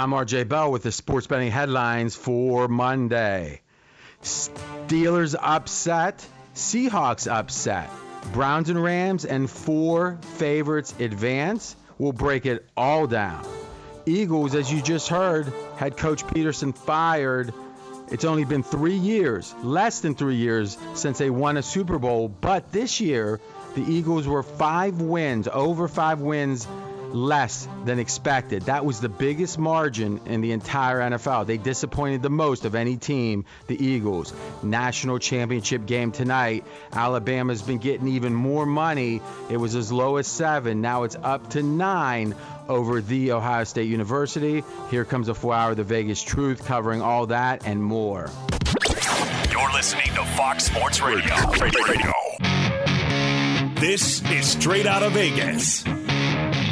I'm RJ Bell with the sports betting headlines for Monday. Steelers upset, Seahawks upset, Browns and Rams, and four favorites advance. We'll break it all down. Eagles, as you just heard, had Coach Peterson fired. It's only been 3 years, less than 3 years, since they won a Super Bowl. But this year, the Eagles were over five wins less than expected. That was the biggest margin in the entire NFL. They disappointed the most of any team, the Eagles. National championship game tonight. Alabama's been getting even more money. It was as low as 7. Now it's up to 9 over the Ohio State University. Here comes a 4-hour The Vegas Truth covering all that and more. You're listening to Fox Sports Radio. This is Straight Out of Vegas.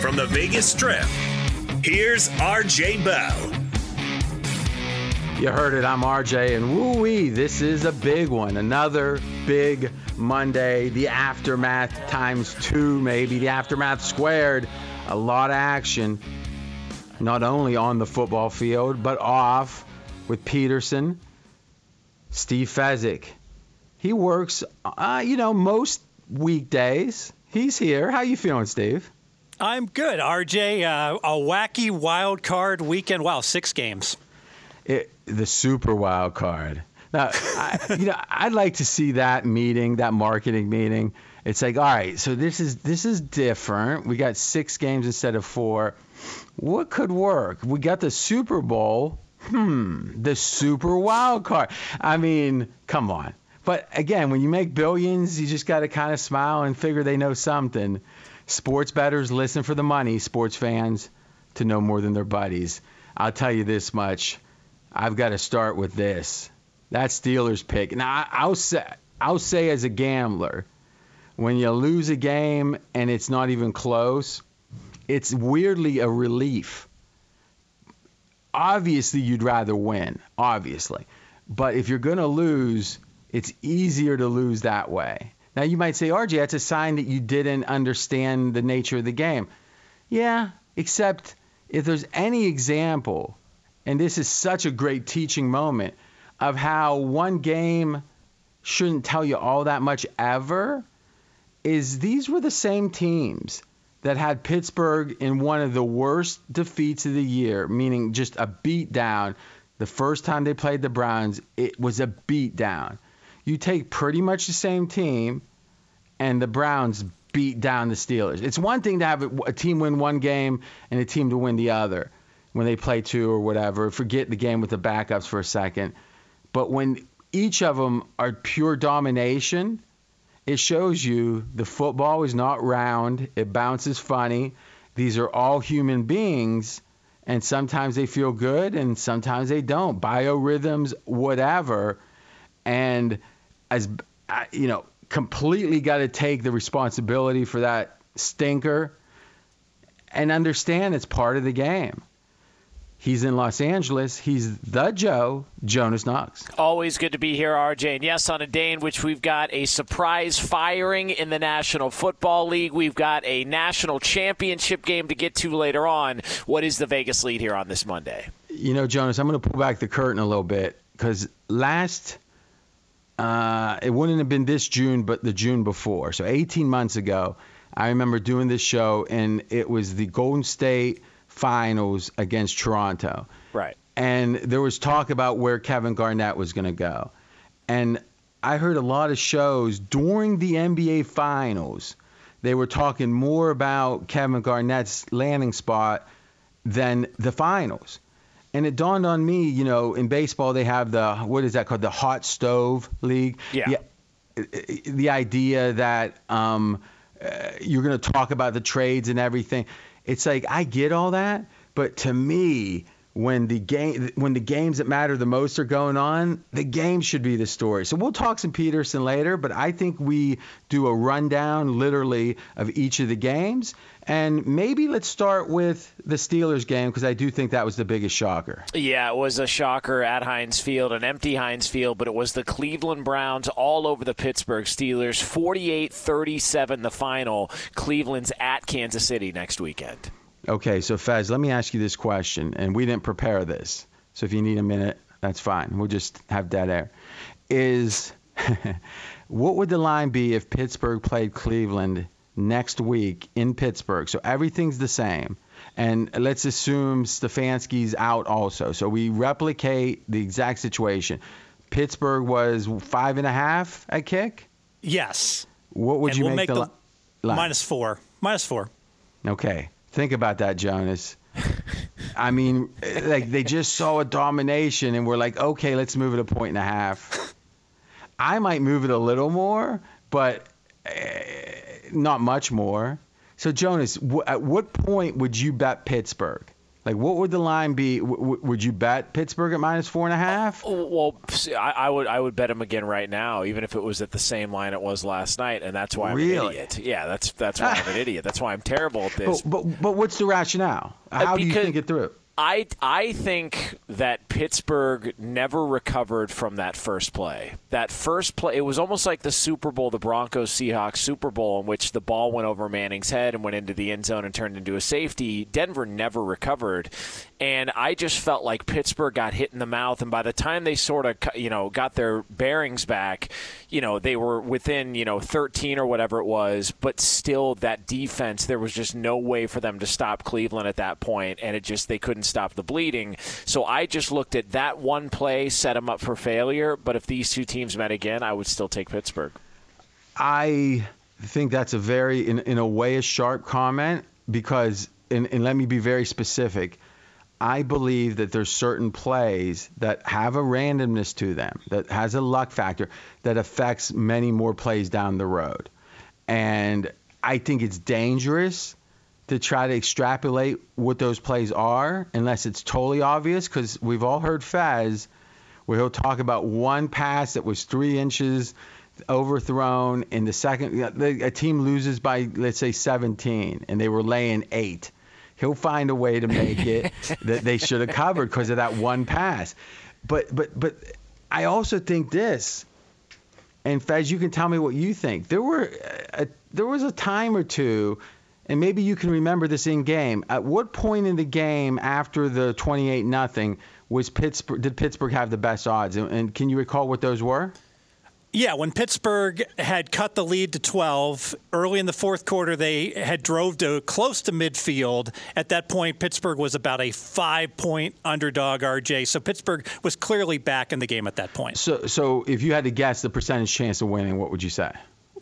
From the Vegas Strip, here's RJ Bell. You heard it, I'm RJ, and woo-wee, this is a big one. Another big Monday, the aftermath times 2, maybe, the aftermath squared. A lot of action, not only on the football field, but off with Peterson, Steve Fezzik. He works, most weekdays. He's here. How you feeling, Steve? I'm good, RJ. A wacky wild card weekend. Wow, 6 games. The super wild card. Now, I'd like to see that meeting, that marketing meeting. It's like, all right, so this is different. We got 6 games instead of 4. What could work? We got the Super Bowl. The super wild card. I mean, come on. But again, when you make billions, you just got to kind of smile and figure they know something. Sports bettors listen for the money. Sports fans to know more than their buddies. I'll tell you this much. I've got to start with this. That Steelers pick. Now, I'll say as a gambler, when you lose a game and it's not even close, it's weirdly a relief. Obviously, you'd rather win, obviously. But if you're going to lose, it's easier to lose that way. Now, you might say, RJ, that's a sign that you didn't understand the nature of the game. Yeah, except if there's any example, and this is such a great teaching moment, of how one game shouldn't tell you all that much ever, is these were the same teams that had Pittsburgh in one of the worst defeats of the year, meaning just a beatdown. The first time they played the Browns, it was a beatdown. You take pretty much the same team, and the Browns beat down the Steelers. It's one thing to have a team win one game and a team to win the other when they play 2 or whatever. Forget the game with the backups for a second. But when each of them are pure domination, it shows you the football is not round. It bounces funny. These are all human beings, and sometimes they feel good and sometimes they don't. Biorhythms, whatever. And as completely got to take the responsibility for that stinker and understand it's part of the game. He's in Los Angeles. He's the Jonas Knox. Always good to be here, RJ. And yes, on a day in which we've got a surprise firing in the National Football League. We've got a national championship game to get to later on. What is the Vegas lead here on this Monday? Jonas, I'm going to pull back the curtain a little bit because last – it wouldn't have been this June, but the June before. So 18 months ago, I remember doing this show, and it was the Golden State Finals against Toronto. Right. And there was talk about where Kevin Garnett was going to go. And I heard a lot of shows during the NBA Finals, they were talking more about Kevin Garnett's landing spot than the Finals. And it dawned on me, in baseball they have the hot stove league. Yeah. The idea that you're going to talk about the trades and everything. It's like, I get all that, but to me, when the games that matter the most are going on, the game should be the story. So we'll talk some Peterson later, but I think we do a rundown literally of each of the games. And maybe let's start with the Steelers game, because I do think that was the biggest shocker. Yeah, it was a shocker at Heinz Field, an empty Heinz Field, but it was the Cleveland Browns all over the Pittsburgh Steelers, 48-37 the final. Cleveland's at Kansas City next weekend. Okay, so Fez, let me ask you this question, and we didn't prepare this. So if you need a minute, that's fine. We'll just have dead air. What would the line be if Pittsburgh played Cleveland next week in Pittsburgh? So everything's the same. And let's assume Stefanski's out also. So we replicate the exact situation. Pittsburgh was 5.5 at kick? Yes. What would you make the line? -4. -4. Okay. Think about that, Jonas. I mean, like, they just saw a domination and we're like, okay, let's move it 1.5. I might move it a little more, but not much more. So, Jonas, at what point would you bet Pittsburgh? Like, what would the line be? Would you bet Pittsburgh at -4.5? Well, I would bet him again right now, even if it was at the same line it was last night, and that's why I'm an idiot. Yeah, that's why I'm an idiot. That's why I'm terrible at this. But what's the rationale? How do you think it through? I think that Pittsburgh never recovered from that first play. That first play, it was almost like the Super Bowl, the Broncos-Seahawks Super Bowl, in which the ball went over Manning's head and went into the end zone and turned into a safety. Denver never recovered. And I just felt like Pittsburgh got hit in the mouth. And by the time they sort of, got their bearings back, they were within, 13 or whatever it was. But still, that defense, there was just no way for them to stop Cleveland at that point. And they couldn't stop the bleeding. So I just looked at that one play, set them up for failure. But if these two teams met again, I would still take Pittsburgh. I think that's a very, in a way, a sharp comment, because, and let me be very specific, I believe that there's certain plays that have a randomness to them, that has a luck factor that affects many more plays down the road. And I think it's dangerous to try to extrapolate what those plays are unless it's totally obvious, because we've all heard Fez where he'll talk about one pass that was 3 inches overthrown in the second. A team loses by, let's say, 17, and they were laying 8. He'll find a way to make it that they should have covered because of that one pass. But I also think this, and Fez, you can tell me what you think. There was a time or two, and maybe you can remember this in game. At what point in the game after the 28-0 was did Pittsburgh have the best odds? And can you recall what those were? Yeah, when Pittsburgh had cut the lead to 12, early in the fourth quarter, they had drove to close to midfield. At that point, Pittsburgh was about a 5-point underdog, RJ. So Pittsburgh was clearly back in the game at that point. So if you had to guess the percentage chance of winning, what would you say?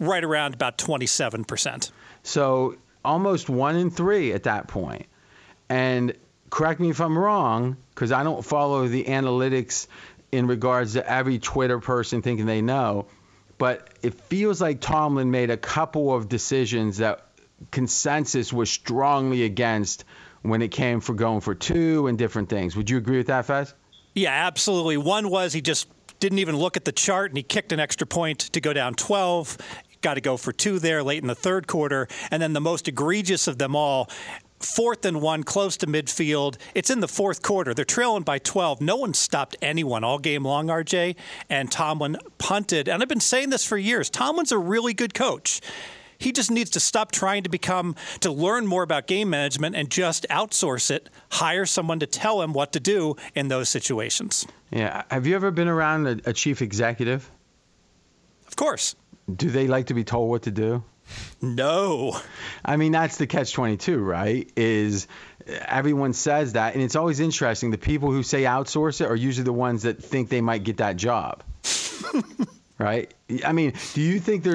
Right around about 27%. So almost 1 in 3 at that point. And correct me if I'm wrong, because I don't follow the analytics in regards to every Twitter person thinking they know, but it feels like Tomlin made a couple of decisions that consensus was strongly against when it came for going for two and different things. Would you agree with that, Fez? Yeah, absolutely. One was he just didn't even look at the chart, and he kicked an extra point to go down 12. Got to go for two there late in the third quarter. And then the most egregious of them all, 4th and 1, close to midfield. It's in the fourth quarter. They're trailing by 12. No one stopped anyone all game long, RJ. And Tomlin punted. And I've been saying this for years. Tomlin's a really good coach. He just needs to stop trying to learn more about game management and just outsource it, hire someone to tell him what to do in those situations. Yeah. Have you ever been around a chief executive? Of course. Do they like to be told what to do? No. I mean, that's the catch-22, right? Is everyone says that, and it's always interesting. The people who say outsource it are usually the ones that think they might get that job, right? I mean, do you think that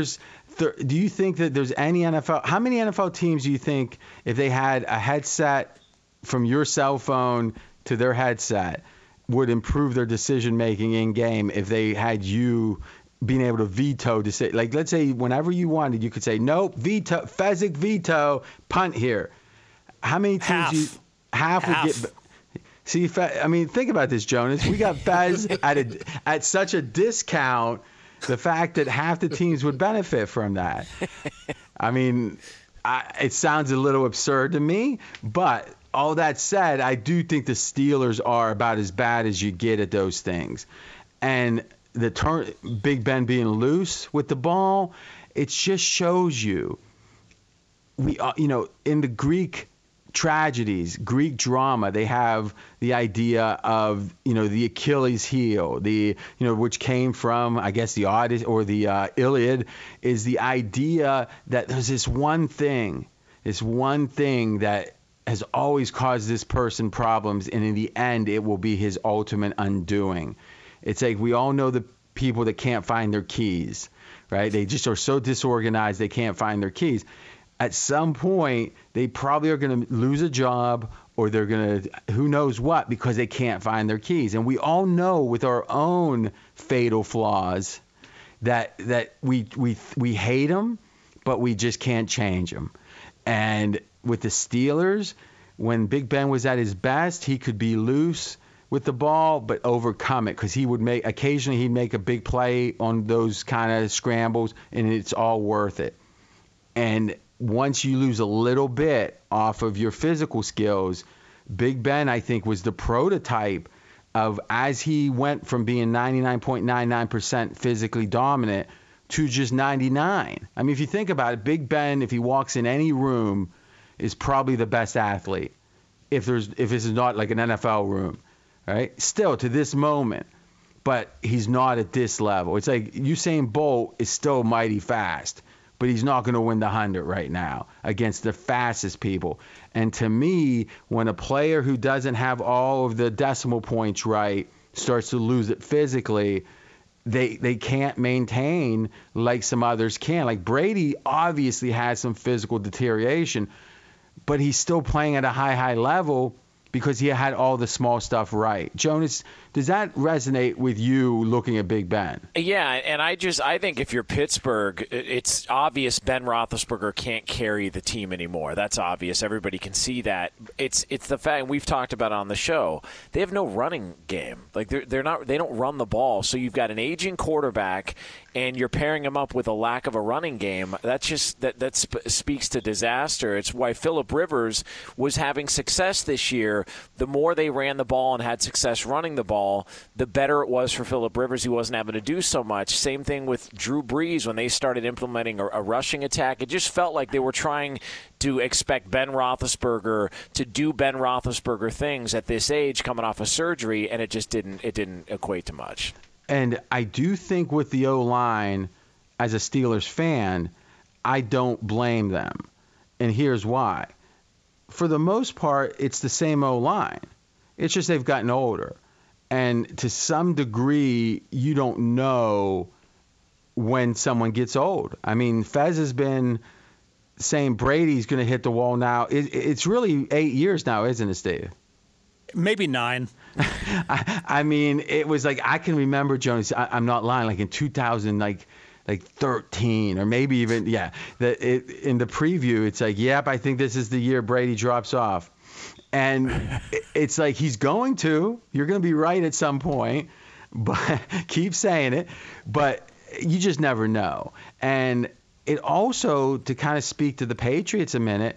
there's any NFL? How many NFL teams do you think, if they had a headset from your cell phone to their headset, would improve their decision making in game if they had you being able to veto to say, like, let's say whenever you wanted, you could say, nope, veto, Fezzik veto, punt here. How many teams half would get? See, I mean, think about this, Jonas. We got Fez at such a discount. The fact that half the teams would benefit from that. I mean, it sounds a little absurd to me, but all that said, I do think the Steelers are about as bad as you get at those things. And the Big Ben being loose with the ball, it just shows you. We, you know, in the Greek tragedies, Greek drama, they have the idea of, you know, the Achilles heel, the, you know, which came from, I guess, the Odyssey or the Iliad, is the idea that there's this one thing that has always caused this person problems, and in the end, it will be his ultimate undoing. It's like we all know the people that can't find their keys, right? They just are so disorganized they can't find their keys. At some point, they probably are going to lose a job or they're going to who knows what because they can't find their keys. And we all know with our own fatal flaws that we hate them, but we just can't change them. And with the Steelers, when Big Ben was at his best, he could be loose with the ball but overcome it because he'd make a big play on those kind of scrambles, and it's all worth it. And once you lose a little bit off of your physical skills, Big Ben, I think, was the prototype of as he went from being 99.99% physically dominant to just 99. I mean, if you think about it, Big Ben, if he walks in any room, is probably the best athlete. If this is not like an NFL room, right? Still to this moment, but he's not at this level. It's like Usain Bolt is still mighty fast, but he's not going to win the 100 right now against the fastest people. And to me, when a player who doesn't have all of the decimal points right starts to lose it physically, they can't maintain like some others can. Like Brady obviously has some physical deterioration, but he's still playing at a high level because he had all the small stuff right. Jonas, does that resonate with you looking at Big Ben? Yeah, and I think if you're Pittsburgh, it's obvious Ben Roethlisberger can't carry the team anymore. That's obvious. Everybody can see that. It's the fact, and we've talked about it on the show, they have no running game. Like they don't run the ball. So you've got an aging quarterback, and you're pairing him up with a lack of a running game. That's just that speaks to disaster. It's why Philip Rivers was having success this year. The more they ran the ball and had success running the ball, the better it was for Philip Rivers. He wasn't having to do so much. Same thing with Drew Brees when they started implementing a rushing attack. It just felt like they were trying to expect Ben Roethlisberger to do Ben Roethlisberger things at this age, coming off of surgery, and it just didn't equate to much. And I do think with the O-line, as a Steelers fan, I don't blame them. And here's why. For the most part, it's the same O-line. It's just they've gotten older. And to some degree, you don't know when someone gets old. I mean, Fez has been saying Brady's going to hit the wall now. It's really 8 years now, isn't it, Steve? Maybe 9. I mean, it was like I can remember, Jonas. I'm not lying. Like in 2000, like 13, or maybe even in the preview, it's like, yep, I think this is the year Brady drops off, and it's like he's going to. You're going to be right at some point, but keep saying it. But you just never know. And it also, to kind of speak to the Patriots a minute,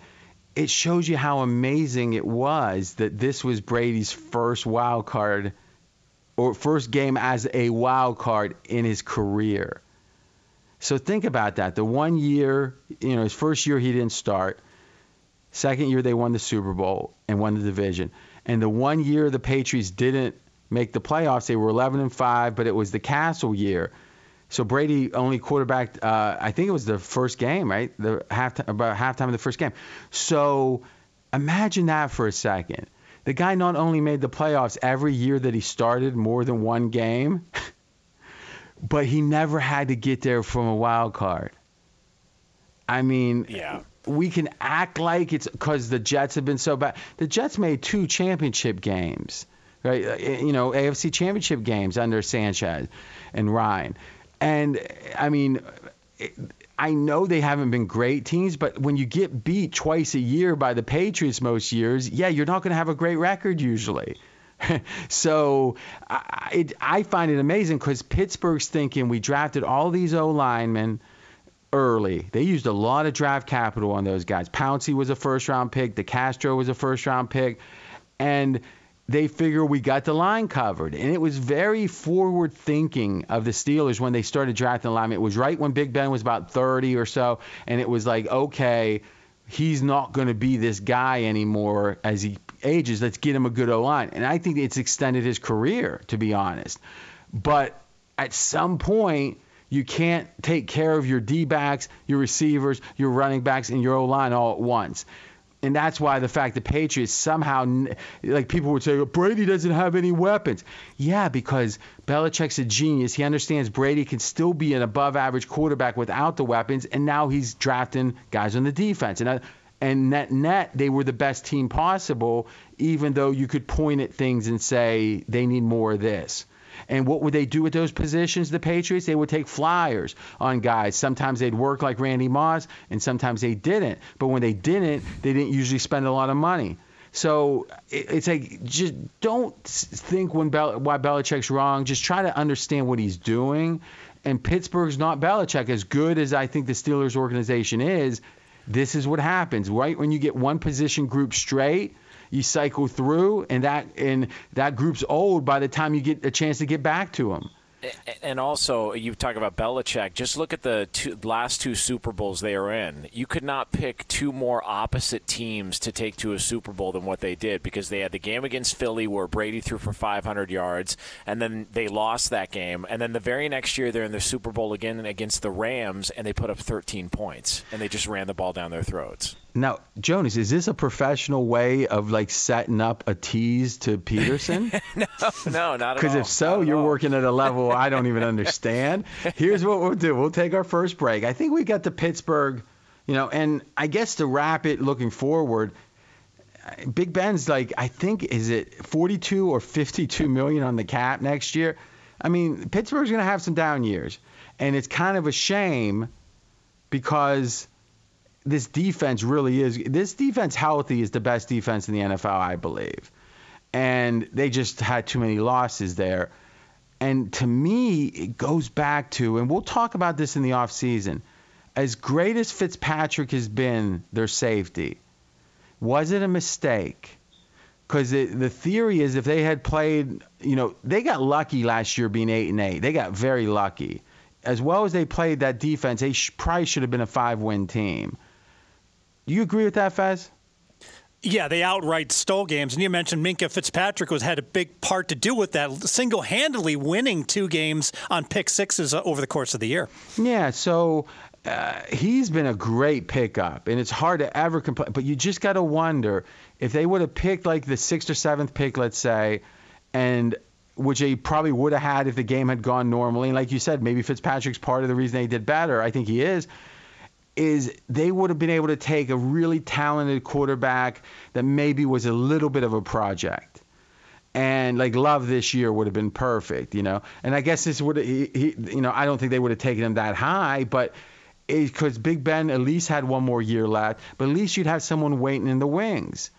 it shows you how amazing it was that this was Brady's first wild card or first game as a wild card in his career. So think about that. The 1 year, you know, his first year he didn't start. Second year they won the Super Bowl and won the division. And the 1 year the Patriots didn't make the playoffs, they were 11-5, but it was the Castle year. So Brady only quarterbacked, I think it was the first game, right? About halftime of the first game. So imagine that for a second. The guy not only made the playoffs every year that he started more than one game, but he never had to get there from a wild card. I mean, we can act like it's because the Jets have been so bad. The Jets made 2 championship games, right? You know, AFC championship games under Sanchez and Ryan. And, I mean, I know they haven't been great teams, but when you get beat twice a year by the Patriots most years, yeah, you're not going to have a great record usually. So I find it amazing because Pittsburgh's thinking we drafted all these O-linemen early. They used a lot of draft capital on those guys. Pouncey was a first-round pick. DeCastro was a first-round pick. And they figure we got the line covered. And it was very forward-thinking of the Steelers when they started drafting linemen. It was right when Big Ben was about 30 or so, and it was like, okay, he's not going to be this guy anymore as he ages. Let's get him a good O-line. And I think it's extended his career, to be honest. But at some point, you can't take care of your D-backs, your receivers, your running backs, and your O-line all at once. And that's why the fact the Patriots somehow, like people would say, well, Brady doesn't have any weapons. Yeah, because Belichick's a genius. He understands Brady can still be an above-average quarterback without the weapons, and now he's drafting guys on the defense. And net, they were the best team possible, even though you could point at things and say they need more of this. And what would they do at those positions, the Patriots? They would take flyers on guys. Sometimes they'd work like Randy Moss, and sometimes they didn't. But when they didn't usually spend a lot of money. So it's like, just don't think why Belichick's wrong. Just try to understand what he's doing. And Pittsburgh's not Belichick. As good as I think the Steelers organization is, this is what happens. Right when you get one position group straight, you cycle through, and that group's old by the time you get a chance to get back to them. And also, you talk about Belichick. Just look at the last two Super Bowls they were in. You could not pick two more opposite teams to take to a Super Bowl than what they did, because they had the game against Philly where Brady threw for 500 yards, and then they lost that game. And then the very next year, they're in the Super Bowl again against the Rams, and they put up 13 points, and they just ran the ball down their throats. Now, Jonas, is this a professional way of, like, setting up a tease to Peterson? No, not at all. Because if so, you're working at a level I don't even understand. Here's what we'll do. We'll take our first break. I think we got the Pittsburgh, and I guess to wrap it looking forward, Big Ben's like, I think, is it 42 or 52 million on the cap next year? I mean, Pittsburgh's going to have some down years. And it's kind of a shame because – this defense healthy is the best defense in the NFL, I believe. And they just had too many losses there. And to me, it goes back to, and we'll talk about this in the offseason, as great as Fitzpatrick has been, their safety, was it a mistake? Because the theory is if they had played, they got lucky last year being 8-8. They got very lucky. As well as they played that defense, they probably should have been a 5-win team. Do you agree with that, Fez? Yeah, they outright stole games. And you mentioned Minka Fitzpatrick had a big part to do with that, single-handedly winning 2 games on pick sixes over the course of the year. Yeah, so he's been a great pickup, and it's hard to ever complain. But you just got to wonder if they would have picked like the 6th or 7th pick, let's say, and which they probably would have had if the game had gone normally. And like you said, maybe Fitzpatrick's part of the reason they did better. I think he is they would have been able to take a really talented quarterback that maybe was a little bit of a project. And like Love this year would have been perfect, And I guess this would have, I don't think they would have taken him that high, but because Big Ben at least had one more year left, but at least you'd have someone waiting in the wings.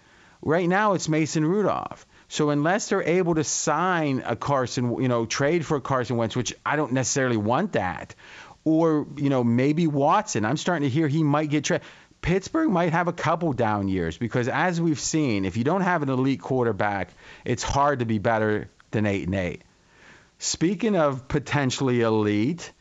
Right now it's Mason Rudolph. So unless they're able to sign a Carson, trade for a Carson Wentz, which I don't necessarily want that, or, maybe Watson. I'm starting to hear he might get traded. Pittsburgh might have a couple down years because, as we've seen, if you don't have an elite quarterback, it's hard to be better than 8-8. Speaking of potentially elite,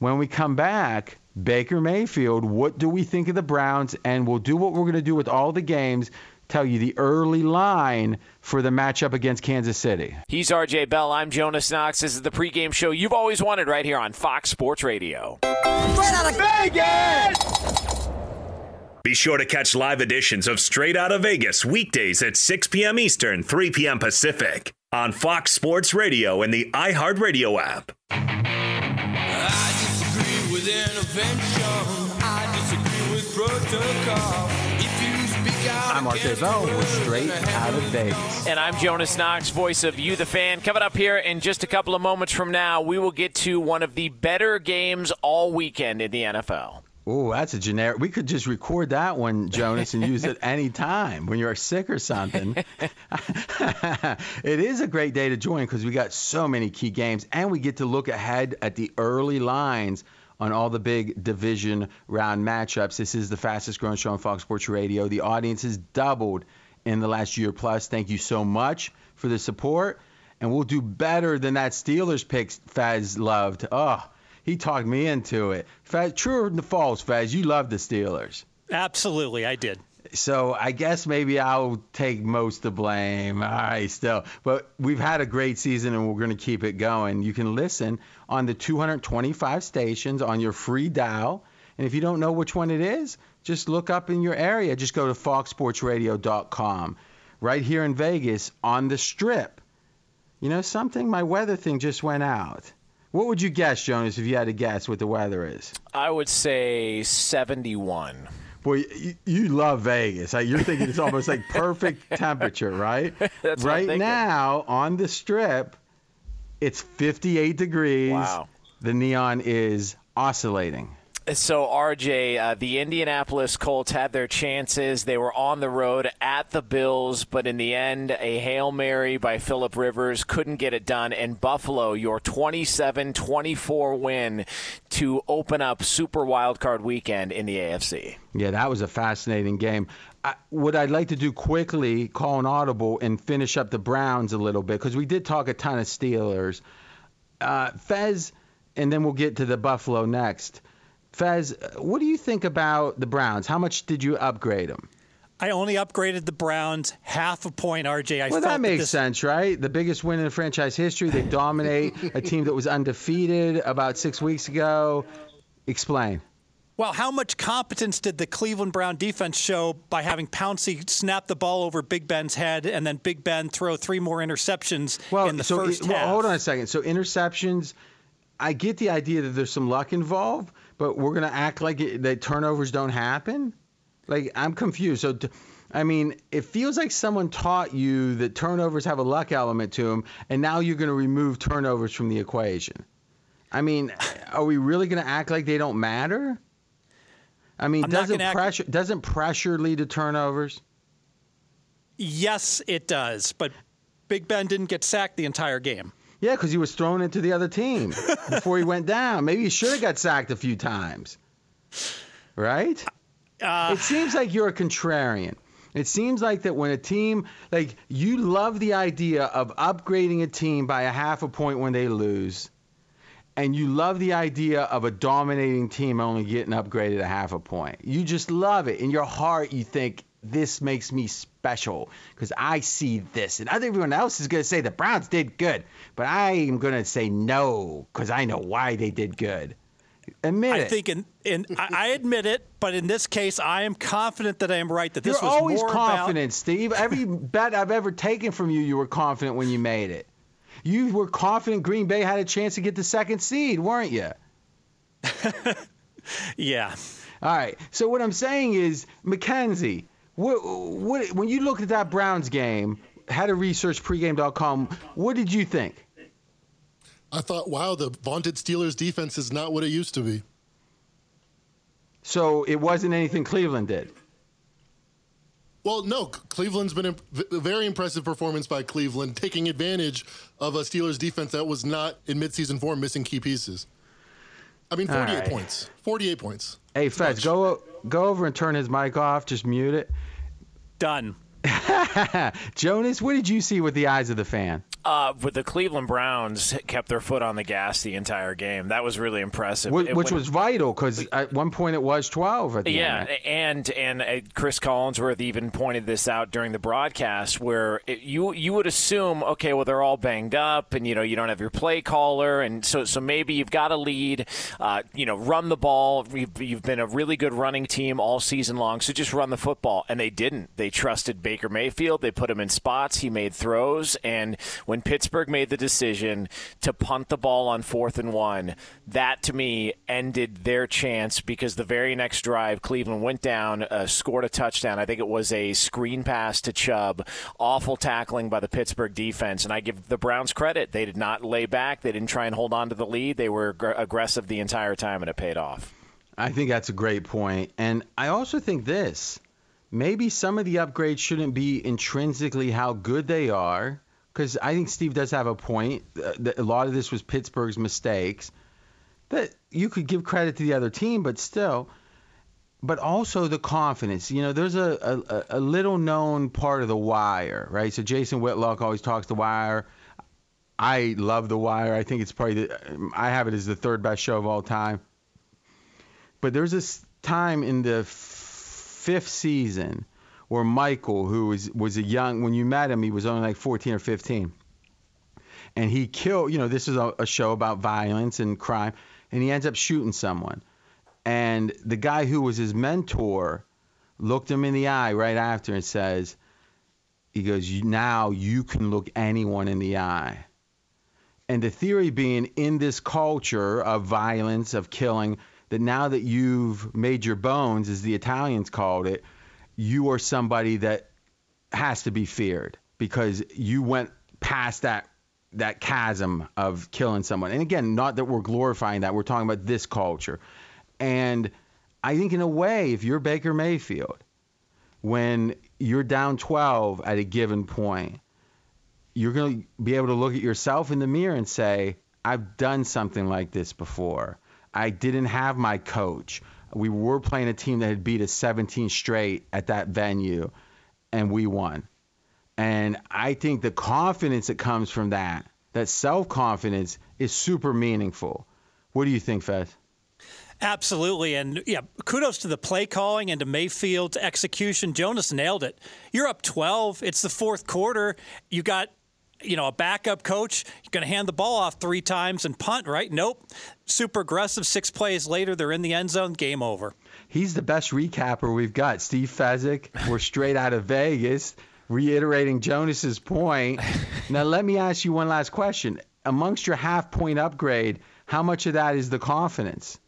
when we come back, Baker Mayfield, what do we think of the Browns? And we'll do what we're going to do with all the games, tell you the early line for the matchup against Kansas City. He's RJ Bell. I'm Jonas Knox. This is the pregame show you've always wanted right here on Fox Sports Radio. Straight out of Vegas! Be sure to catch live editions of Straight Out of Vegas weekdays at 6 p.m. Eastern, 3 p.m. Pacific on Fox Sports Radio and the iHeartRadio app. I disagree with intervention. I disagree with protocol. I'm RJ Bell. We're Straight Out of Vegas. And I'm Jonas Knox, voice of You, the Fan. Coming up here in just a couple of moments from now, we will get to one of the better games all weekend in the NFL. Oh, that's a generic. We could just record that one, Jonas, and use it any time when you're sick or something. It is a great day to join because we got so many key games, and we get to look ahead at the early lines on all the big division round matchups. This is the fastest growing show on Fox Sports Radio. The audience has doubled in the last year plus. Thank you so much for the support. And we'll do better than that Steelers pick Fez loved. Oh, he talked me into it. Fez, true or false, Fez, you love the Steelers. Absolutely, I did. So I guess maybe I'll take most of the blame. All right, still. But we've had a great season, and we're going to keep it going. You can listen on the 225 stations on your free dial. And if you don't know which one it is, just look up in your area. Just go to foxsportsradio.com. Right here in Vegas on the Strip. You know something? My weather thing just went out. What would you guess, Jonas, if you had to guess what the weather is? I would say 71. Boy, you love Vegas. You're thinking it's almost like perfect temperature, right? That's right now on the Strip, it's 58 degrees. Wow. The neon is oscillating. So, RJ, the Indianapolis Colts had their chances. They were on the road at the Bills, but in the end, a Hail Mary by Philip Rivers couldn't get it done. And Buffalo, your 27-24 win to open up Super Wildcard Weekend in the AFC. Yeah, that was a fascinating game. What I'd like to do quickly, call an audible and finish up the Browns a little bit, because we did talk a ton of Steelers. Fez, and then we'll get to the Buffalo next. Fez, what do you think about the Browns? How much did you upgrade them? I only upgraded the Browns half a point, RJ. Well, that makes sense, right? The biggest win in franchise history. They dominate a team that was undefeated about 6 weeks ago. Explain. Well, how much competence did the Cleveland Brown defense show by having Pouncey snap the ball over Big Ben's head and then Big Ben throw three more interceptions in the first half? Well, hold on a second. So interceptions, I get the idea that there's some luck involved, but we're going to act like that turnovers don't happen? Like, I'm confused. So, I mean, it feels like someone taught you that turnovers have a luck element to them, and now you're going to remove turnovers from the equation. I mean, are we really going to act like they don't matter? I mean, doesn't pressure lead to turnovers? Yes, it does. But Big Ben didn't get sacked the entire game. Yeah, because he was thrown into the other team before he went down. Maybe he should have got sacked a few times, right? It seems like you're a contrarian. It seems like that when a team, like you love the idea of upgrading a team by a half a point when they lose, and you love the idea of a dominating team only getting upgraded a half a point. You just love it. In your heart, you think, this makes me special because I see this. And everyone else is going to say the Browns did good, but I am going to say no because I know why they did good. I admit it, but in this case, I am confident that I am right. That this was always more confident, Steve. Every bet I've ever taken from you, you were confident when you made it. You were confident Green Bay had a chance to get the second seed, weren't you? Yeah. All right. So what I'm saying is, McKenzie, when you looked at that Browns game, how to research pregame.com, what did you think? I thought, wow, the vaunted Steelers defense is not what it used to be. So it wasn't anything Cleveland did? Well, no. Cleveland's been a very impressive performance by Cleveland, taking advantage of a Steelers defense that was not in midseason form, missing key pieces. I mean, 48 points. 48 points. Hey, Fez, go over and turn his mic off. Just mute it. Done. Jonas, what did you see with the eyes of the fan? But the Cleveland Browns kept their foot on the gas the entire game. That was really impressive. Which was vital because at one point it was 12. At the end. And Chris Collinsworth even pointed this out during the broadcast where you would assume, okay, well, they're all banged up and, you know, you don't have your play caller. And so maybe you've got a lead, run the ball. You've been a really good running team all season long, so just run the football. And they didn't. They trusted Baker Mayfield. They put him in spots. He made throws. And when Pittsburgh made the decision to punt the ball on 4th and 1, that to me ended their chance because the very next drive, Cleveland went down, scored a touchdown. I think it was a screen pass to Chubb. Awful tackling by the Pittsburgh defense. And I give the Browns credit. They did not lay back. They didn't try and hold on to the lead. They were aggressive the entire time, and it paid off. I think that's a great point. And I also think this, maybe some of the upgrades shouldn't be intrinsically how good they are, because I think Steve does have a point. A lot of this was Pittsburgh's mistakes. That you could give credit to the other team, but still, but also the confidence. You know, there's a little known part of The Wire, right? So Jason Whitlock always talks The Wire. I love The Wire. I think it's probably I have it as the third best show of all time. But there's this time in the fifth season where Michael, who was a young, when you met him, he was only like 14 or 15. And he killed, you know, this is a show about violence and crime, and he ends up shooting someone. And the guy who was his mentor looked him in the eye right after and says, he goes, now you can look anyone in the eye. And the theory being, in this culture of violence, of killing, that now that you've made your bones, as the Italians called it, you are somebody that has to be feared because you went past that chasm of killing someone. And again, not that we're glorifying that. We're talking about this culture. And I think in a way, if you're Baker Mayfield, when you're down 12 at a given point, you're going to be able to look at yourself in the mirror and say, I've done something like this before. I didn't have my coach. We were playing a team that had beat us 17 straight at that venue, and we won. And I think the confidence that comes from that self-confidence is super meaningful. What do you think, Fez? Absolutely. And yeah, kudos to the play calling and to Mayfield's execution. Jonas nailed it. You're up 12. It's the fourth quarter. You got, you know, a backup coach. You're going to hand the ball off three times and punt, right? Nope. Super aggressive. 6 plays later, they're in the end zone. Game over. He's the best recapper we've got. Steve Fezzik. We're straight out of Vegas. Reiterating Jonas's point. Now, let me ask you one last question. Amongst your half-point upgrade, how much of that is the confidence?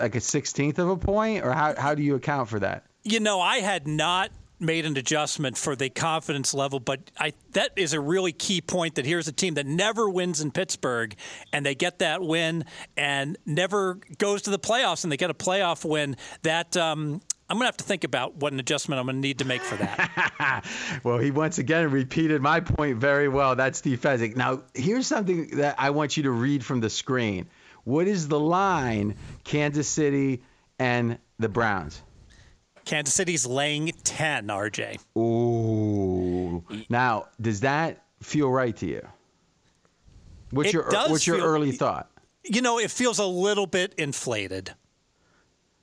Like a 16th of a point? Or how do you account for that? You know, I had not made an adjustment for the confidence level, but that is a really key point, that here's a team that never wins in Pittsburgh, and they get that win and never goes to the playoffs, and they get a playoff win. That I'm going to have to think about what an adjustment I'm going to need to make for that. Well, he once again repeated my point very well. That's Steve Fezzik. Now, here's something that I want you to read from the screen. What is the line, Kansas City and the Browns? Kansas City's laying 10, RJ. Ooh. Now, does that feel right to you? What's your early thought? You know, it feels a little bit inflated.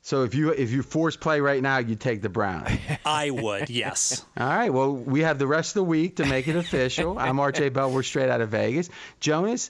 So if you force play right now, you take the Browns. I would, yes. All right. Well, we have the rest of the week to make it official. I'm RJ Bell. We're straight out of Vegas. Jonas,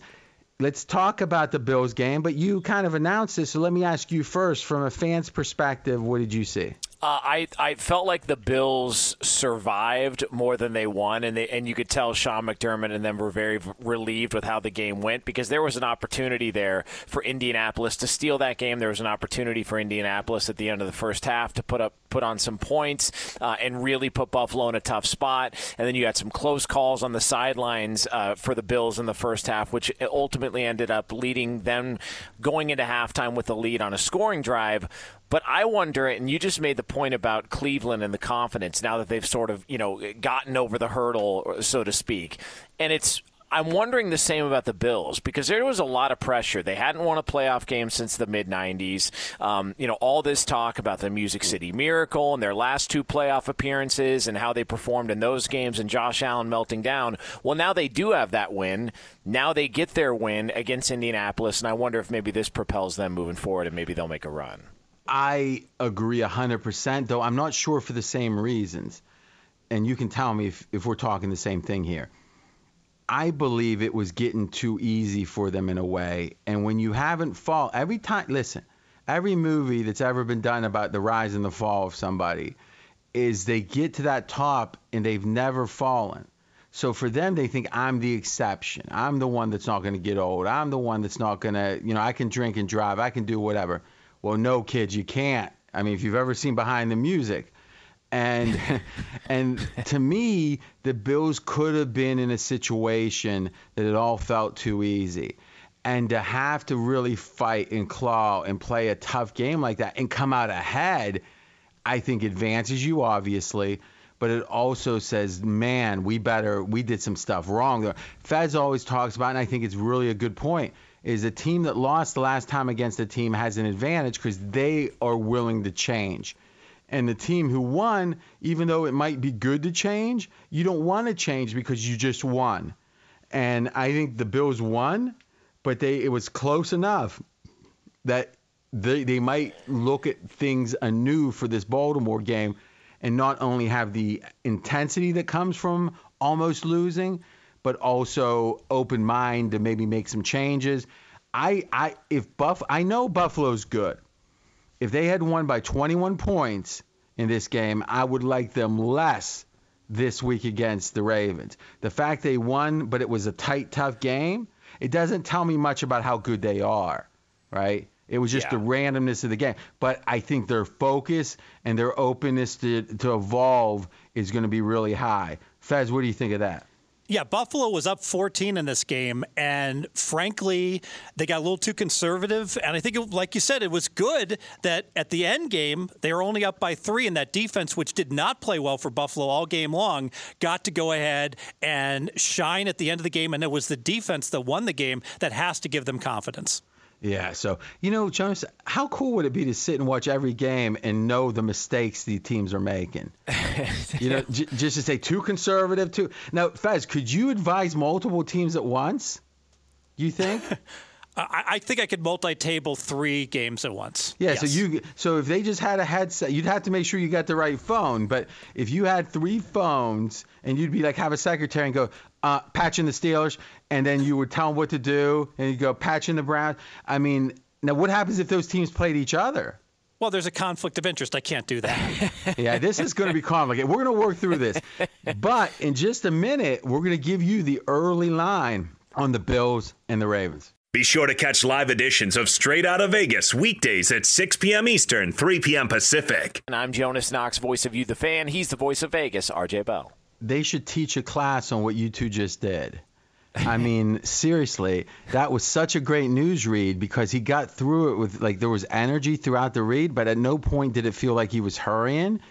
let's talk about the Bills game, but you kind of announced this, so let me ask you first, from a fan's perspective, what did you see? I felt like the Bills survived more than they won, and you could tell Sean McDermott and them were very relieved with how the game went, because there was an opportunity there for Indianapolis to steal that game. There was an opportunity for Indianapolis at the end of the first half to put on some points and really put Buffalo in a tough spot. And then you had some close calls on the sidelines for the Bills in the first half, which ultimately ended up leading them going into halftime with a lead on a scoring drive. But I wonder, and you just made the point about Cleveland and the confidence now that they've sort of, you know, gotten over the hurdle, so to speak. And I'm wondering the same about the Bills, because there was a lot of pressure. They hadn't won a playoff game since the mid-'90s. You know, all this talk about the Music City Miracle and their last 2 playoff appearances and how they performed in those games and Josh Allen melting down. Well, now they do have that win. Now they get their win against Indianapolis, and I wonder if maybe this propels them moving forward and maybe they'll make a run. I agree 100%, though I'm not sure for the same reasons. And you can tell me if we're talking the same thing here. I believe it was getting too easy for them in a way. And when you haven't fall, every time, listen, every movie that's ever been done about the rise and the fall of somebody is they get to that top and they've never fallen. So for them, they think I'm the exception. I'm the one that's not going to get old. I'm the one that's not going to, you know, I can drink and drive. I can do whatever. Well, no, kids, you can't. I mean, if you've ever seen Behind the Music. And to me, the Bills could have been in a situation that it all felt too easy. And to have to really fight and claw and play a tough game like that and come out ahead, I think advances you, obviously. But it also says, man, we did some stuff wrong there. Fez always talks about, and I think it's really a good point, is a team that lost the last time against a team has an advantage because they are willing to change. And the team who won, even though it might be good to change, you don't want to change because you just won. And I think the Bills won. But it was close enough that they might look at things anew for this Baltimore game and not only have the intensity that comes from almost losing, but also open mind to maybe make some changes. I know Buffalo's good. If they had won by 21 points in this game, I would like them less this week against the Ravens. The fact they won, but it was a tight, tough game, it doesn't tell me much about how good they are, right? It was just the randomness of the game. But I think their focus and their openness to evolve is going to be really high. Fez, what do you think of that? Yeah, Buffalo was up 14 in this game, and frankly, they got a little too conservative. And I think, like you said, it was good that at the end game, they were only up by 3, and that defense, which did not play well for Buffalo all game long, got to go ahead and shine at the end of the game, and it was the defense that won the game that has to give them confidence. Yeah, so, Jonas, how cool would it be to sit and watch every game and know the mistakes the teams are making? Just to say too conservative, too. Now, Fez, could you advise multiple teams at once, you think? I think I could multi-table 3 games at once. Yeah, yes. So if they just had a headset, you'd have to make sure you got the right phone. But if you had 3 phones and you'd be like, have a secretary and go, patching the Steelers, and then you would tell them what to do, and you go patching the Browns. I mean, now what happens if those teams played each other? Well, there's a conflict of interest. I can't do that. Yeah, this is going to be complicated. We're going to work through this. But in just a minute, we're going to give you the early line on the Bills and the Ravens. Be sure to catch live editions of Straight Outta Vegas weekdays at 6 p.m. Eastern, 3 p.m. Pacific. And I'm Jonas Knox, voice of You, the Fan. He's the voice of Vegas, RJ Bell. They should teach a class on what you two just did. I mean, seriously, that was such a great news read because he got through it with, there was energy throughout the read, but at no point did it feel like he was hurrying.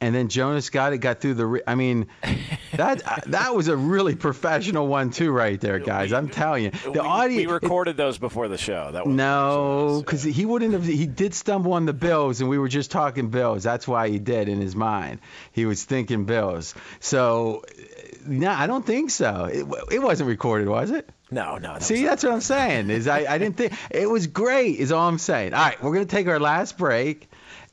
And then Jonas got through that was a really professional one too right there, guys. I'm telling you. We recorded those before the show. No, because he wouldn't have – he did stumble on the Bills, and we were just talking Bills. That's why he did in his mind. He was thinking Bills. So, no, I don't think so. It wasn't recorded, was it? No. That's what I'm saying is I didn't think – it was great is all I'm saying. All right, we're going to take our last break.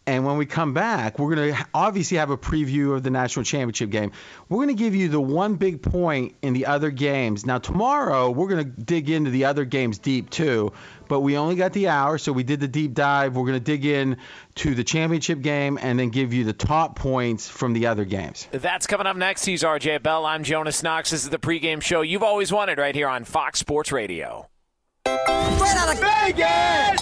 And when we come back, we're going to obviously have a preview of the national championship game. We're going to give you the one big point in the other games. Now, tomorrow, we're going to dig into the other games deep, too. But we only got the hour, so we did the deep dive. We're going to dig in to the championship game and then give you the top points from the other games. That's coming up next. He's RJ Bell. I'm Jonas Knox. This is the pregame show you've always wanted right here on Fox Sports Radio. Straight out of Vegas!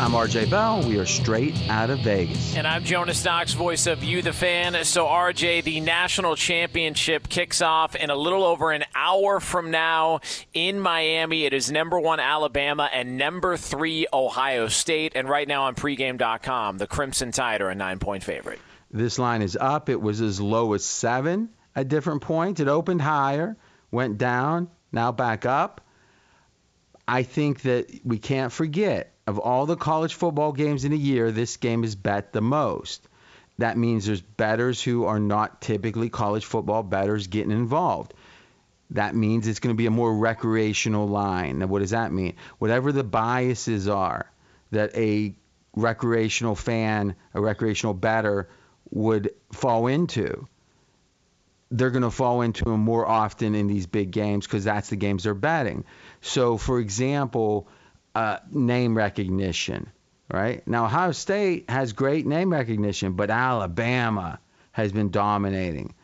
I'm RJ Bell. We are straight out of Vegas. And I'm Jonas Knox, voice of You, the Fan. So, RJ, the national championship kicks off in a little over an hour from now in Miami. It is number 1 Alabama and number 3 Ohio State. And right now on pregame.com, the Crimson Tide are a 9-point favorite. This line is up. It was as low as 7 at different points. It opened higher, went down, now back up. I think that we can't forget, of all the college football games in a year, this game is bet the most. That means there's bettors who are not typically college football bettors getting involved. That means it's going to be a more recreational line. Now, what does that mean? Whatever the biases are that a recreational fan, a recreational bettor would fall into, they're going to fall into them more often in these big games because that's the games they're betting. So, for example, name recognition, right? Now, Ohio State has great name recognition, but Alabama has been dominating.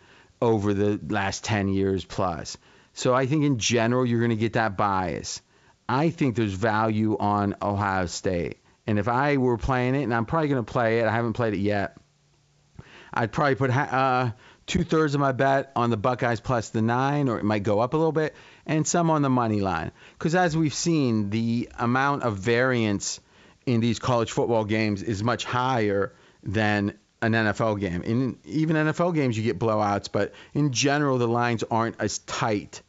over the last 10 years plus. So I think in general, you're going to get that bias. I think there's value on Ohio State. And if I were playing it, and I'm probably going to play it, I haven't played it yet, I'd probably put two-thirds of my bet on the Buckeyes plus the 9, or it might go up a little bit, and some on the money line. Because as we've seen, the amount of variance in these college football games is much higher than an NFL game. In even NFL games, you get blowouts, but in general, the lines aren't as tight.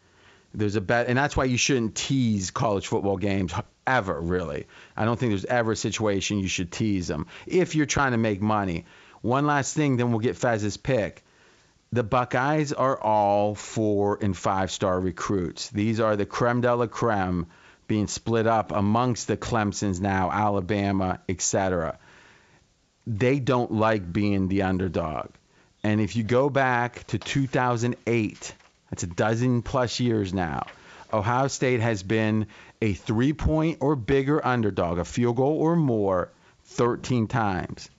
There's a bet, and that's why you shouldn't tease college football games ever, really. I don't think there's ever a situation you should tease them if you're trying to make money. One last thing, then we'll get Fez's pick. The Buckeyes are all 4- and 5-star recruits. These are the creme de la creme being split up amongst the Clemsons now, Alabama, etc. They don't like being the underdog. And if you go back to 2008, that's a dozen-plus years now, Ohio State has been a three-point or bigger underdog, a field goal or more, 13 times.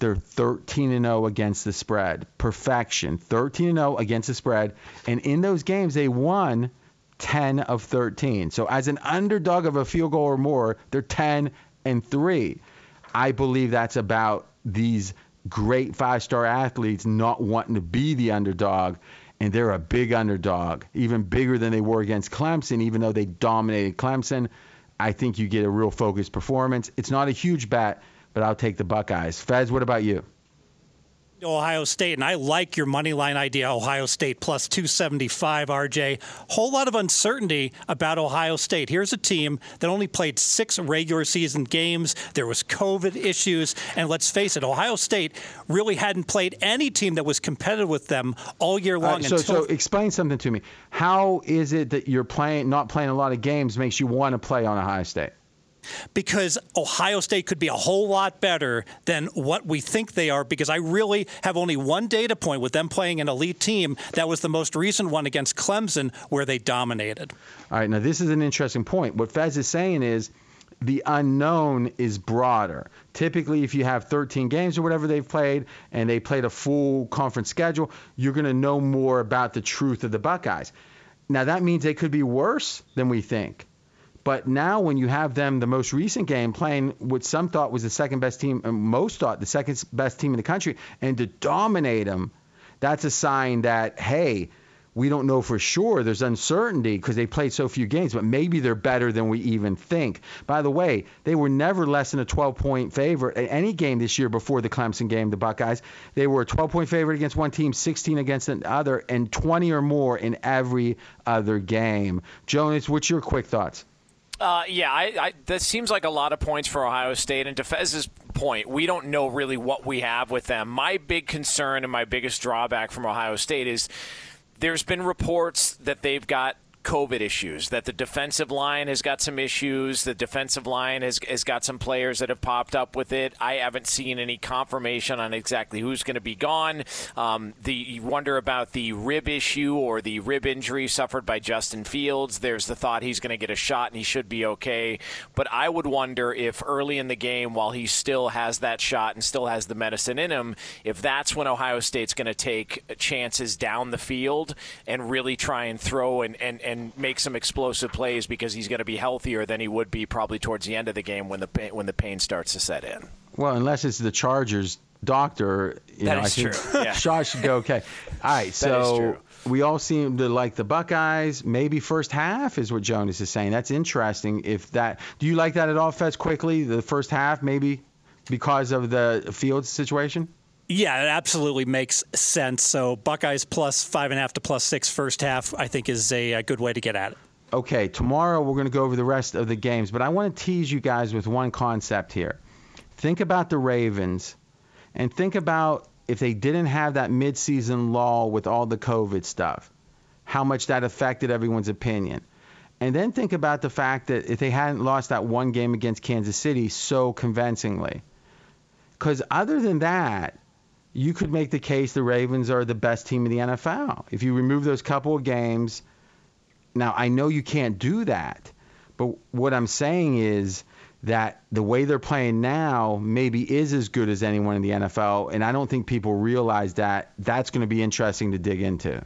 They're 13-0 against the spread. Perfection. 13-0 against the spread. And in those games, they won 10 of 13. So as an underdog of a field goal or more, they're 10-3. I believe that's about these great five-star athletes not wanting to be the underdog, and they're a big underdog, even bigger than they were against Clemson, even though they dominated Clemson. I think you get a real focused performance. It's not a huge bet, but I'll take the Buckeyes. Fez, what about you? Ohio State, and I like your money line idea, Ohio State plus 275, RJ. Whole lot of uncertainty about Ohio State. Here's a team that only played 6 regular season games. There was COVID issues, and let's face it, Ohio State really hadn't played any team that was competitive with them all year long. So explain something to me. How is it that you're not playing a lot of games makes you want to play on Ohio State? Because Ohio State could be a whole lot better than what we think they are, because I really have only one data point with them playing an elite team. That was the most recent one against Clemson, where they dominated. All right, now this is an interesting point. What Fez is saying is the unknown is broader. Typically, if you have 13 games or whatever they've played, and they played a full conference schedule, you're going to know more about the truth of the Buckeyes. Now, that means they could be worse than we think. But now when you have them, the most recent game, playing what some thought was the second best team, and most thought the second best team in the country, and to dominate them, that's a sign that, hey, we don't know for sure. There's uncertainty because they played so few games, but maybe they're better than we even think. By the way, they were never less than a 12-point favorite at any game this year before the Clemson game, the Buckeyes. They were a 12-point favorite against one team, 16 against another, and 20 or more in every other game. Jonas, what's your quick thoughts? This seems like a lot of points for Ohio State. And to Fez's point, we don't know really what we have with them. My big concern and my biggest drawback from Ohio State is there's been reports that they've got COVID issues, that the defensive line has got some issues, the defensive line has got some players that have popped up with it. I haven't seen any confirmation on exactly who's going to be gone. You wonder about the rib issue or the rib injury suffered by Justin Fields. There's the thought he's going to get a shot and he should be okay. But I would wonder if early in the game, while he still has that shot and still has the medicine in him, if that's when Ohio State's going to take chances down the field and really try and throw and make some explosive plays, because he's going to be healthier than he would be probably towards the end of the game when the pain starts to set in. Well, unless it's the Chargers doctor, I think yeah. Shaw should go okay. All right, so we all seem to like the Buckeyes. Maybe first half is what Jonas is saying. That's interesting. Do you like that at all, Fetch, quickly, the first half, maybe because of the Fields situation? Yeah, it absolutely makes sense. So Buckeyes plus 5.5 to plus 6 first half, I think, is a good way to get at it. Okay, tomorrow we're going to go over the rest of the games, but I want to tease you guys with one concept here. Think about the Ravens, and think about if they didn't have that midseason lull with all the COVID stuff, how much that affected everyone's opinion. And then think about the fact that if they hadn't lost that one game against Kansas City so convincingly. Because other than that, you could make the case the Ravens are the best team in the NFL. If you remove those couple of games, now I know you can't do that, but what I'm saying is that the way they're playing now maybe is as good as anyone in the NFL, and I don't think people realize that. That's going to be interesting to dig into.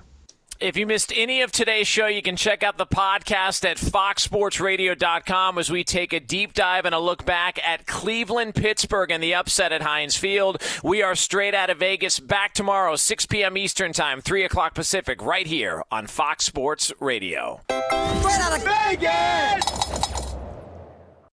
If you missed any of today's show, you can check out the podcast at foxsportsradio.com as we take a deep dive and a look back at Cleveland, Pittsburgh, and the upset at Heinz Field. We are straight out of Vegas, back tomorrow, 6 p.m. Eastern Time, 3 o'clock Pacific, right here on Fox Sports Radio. Straight out of Vegas!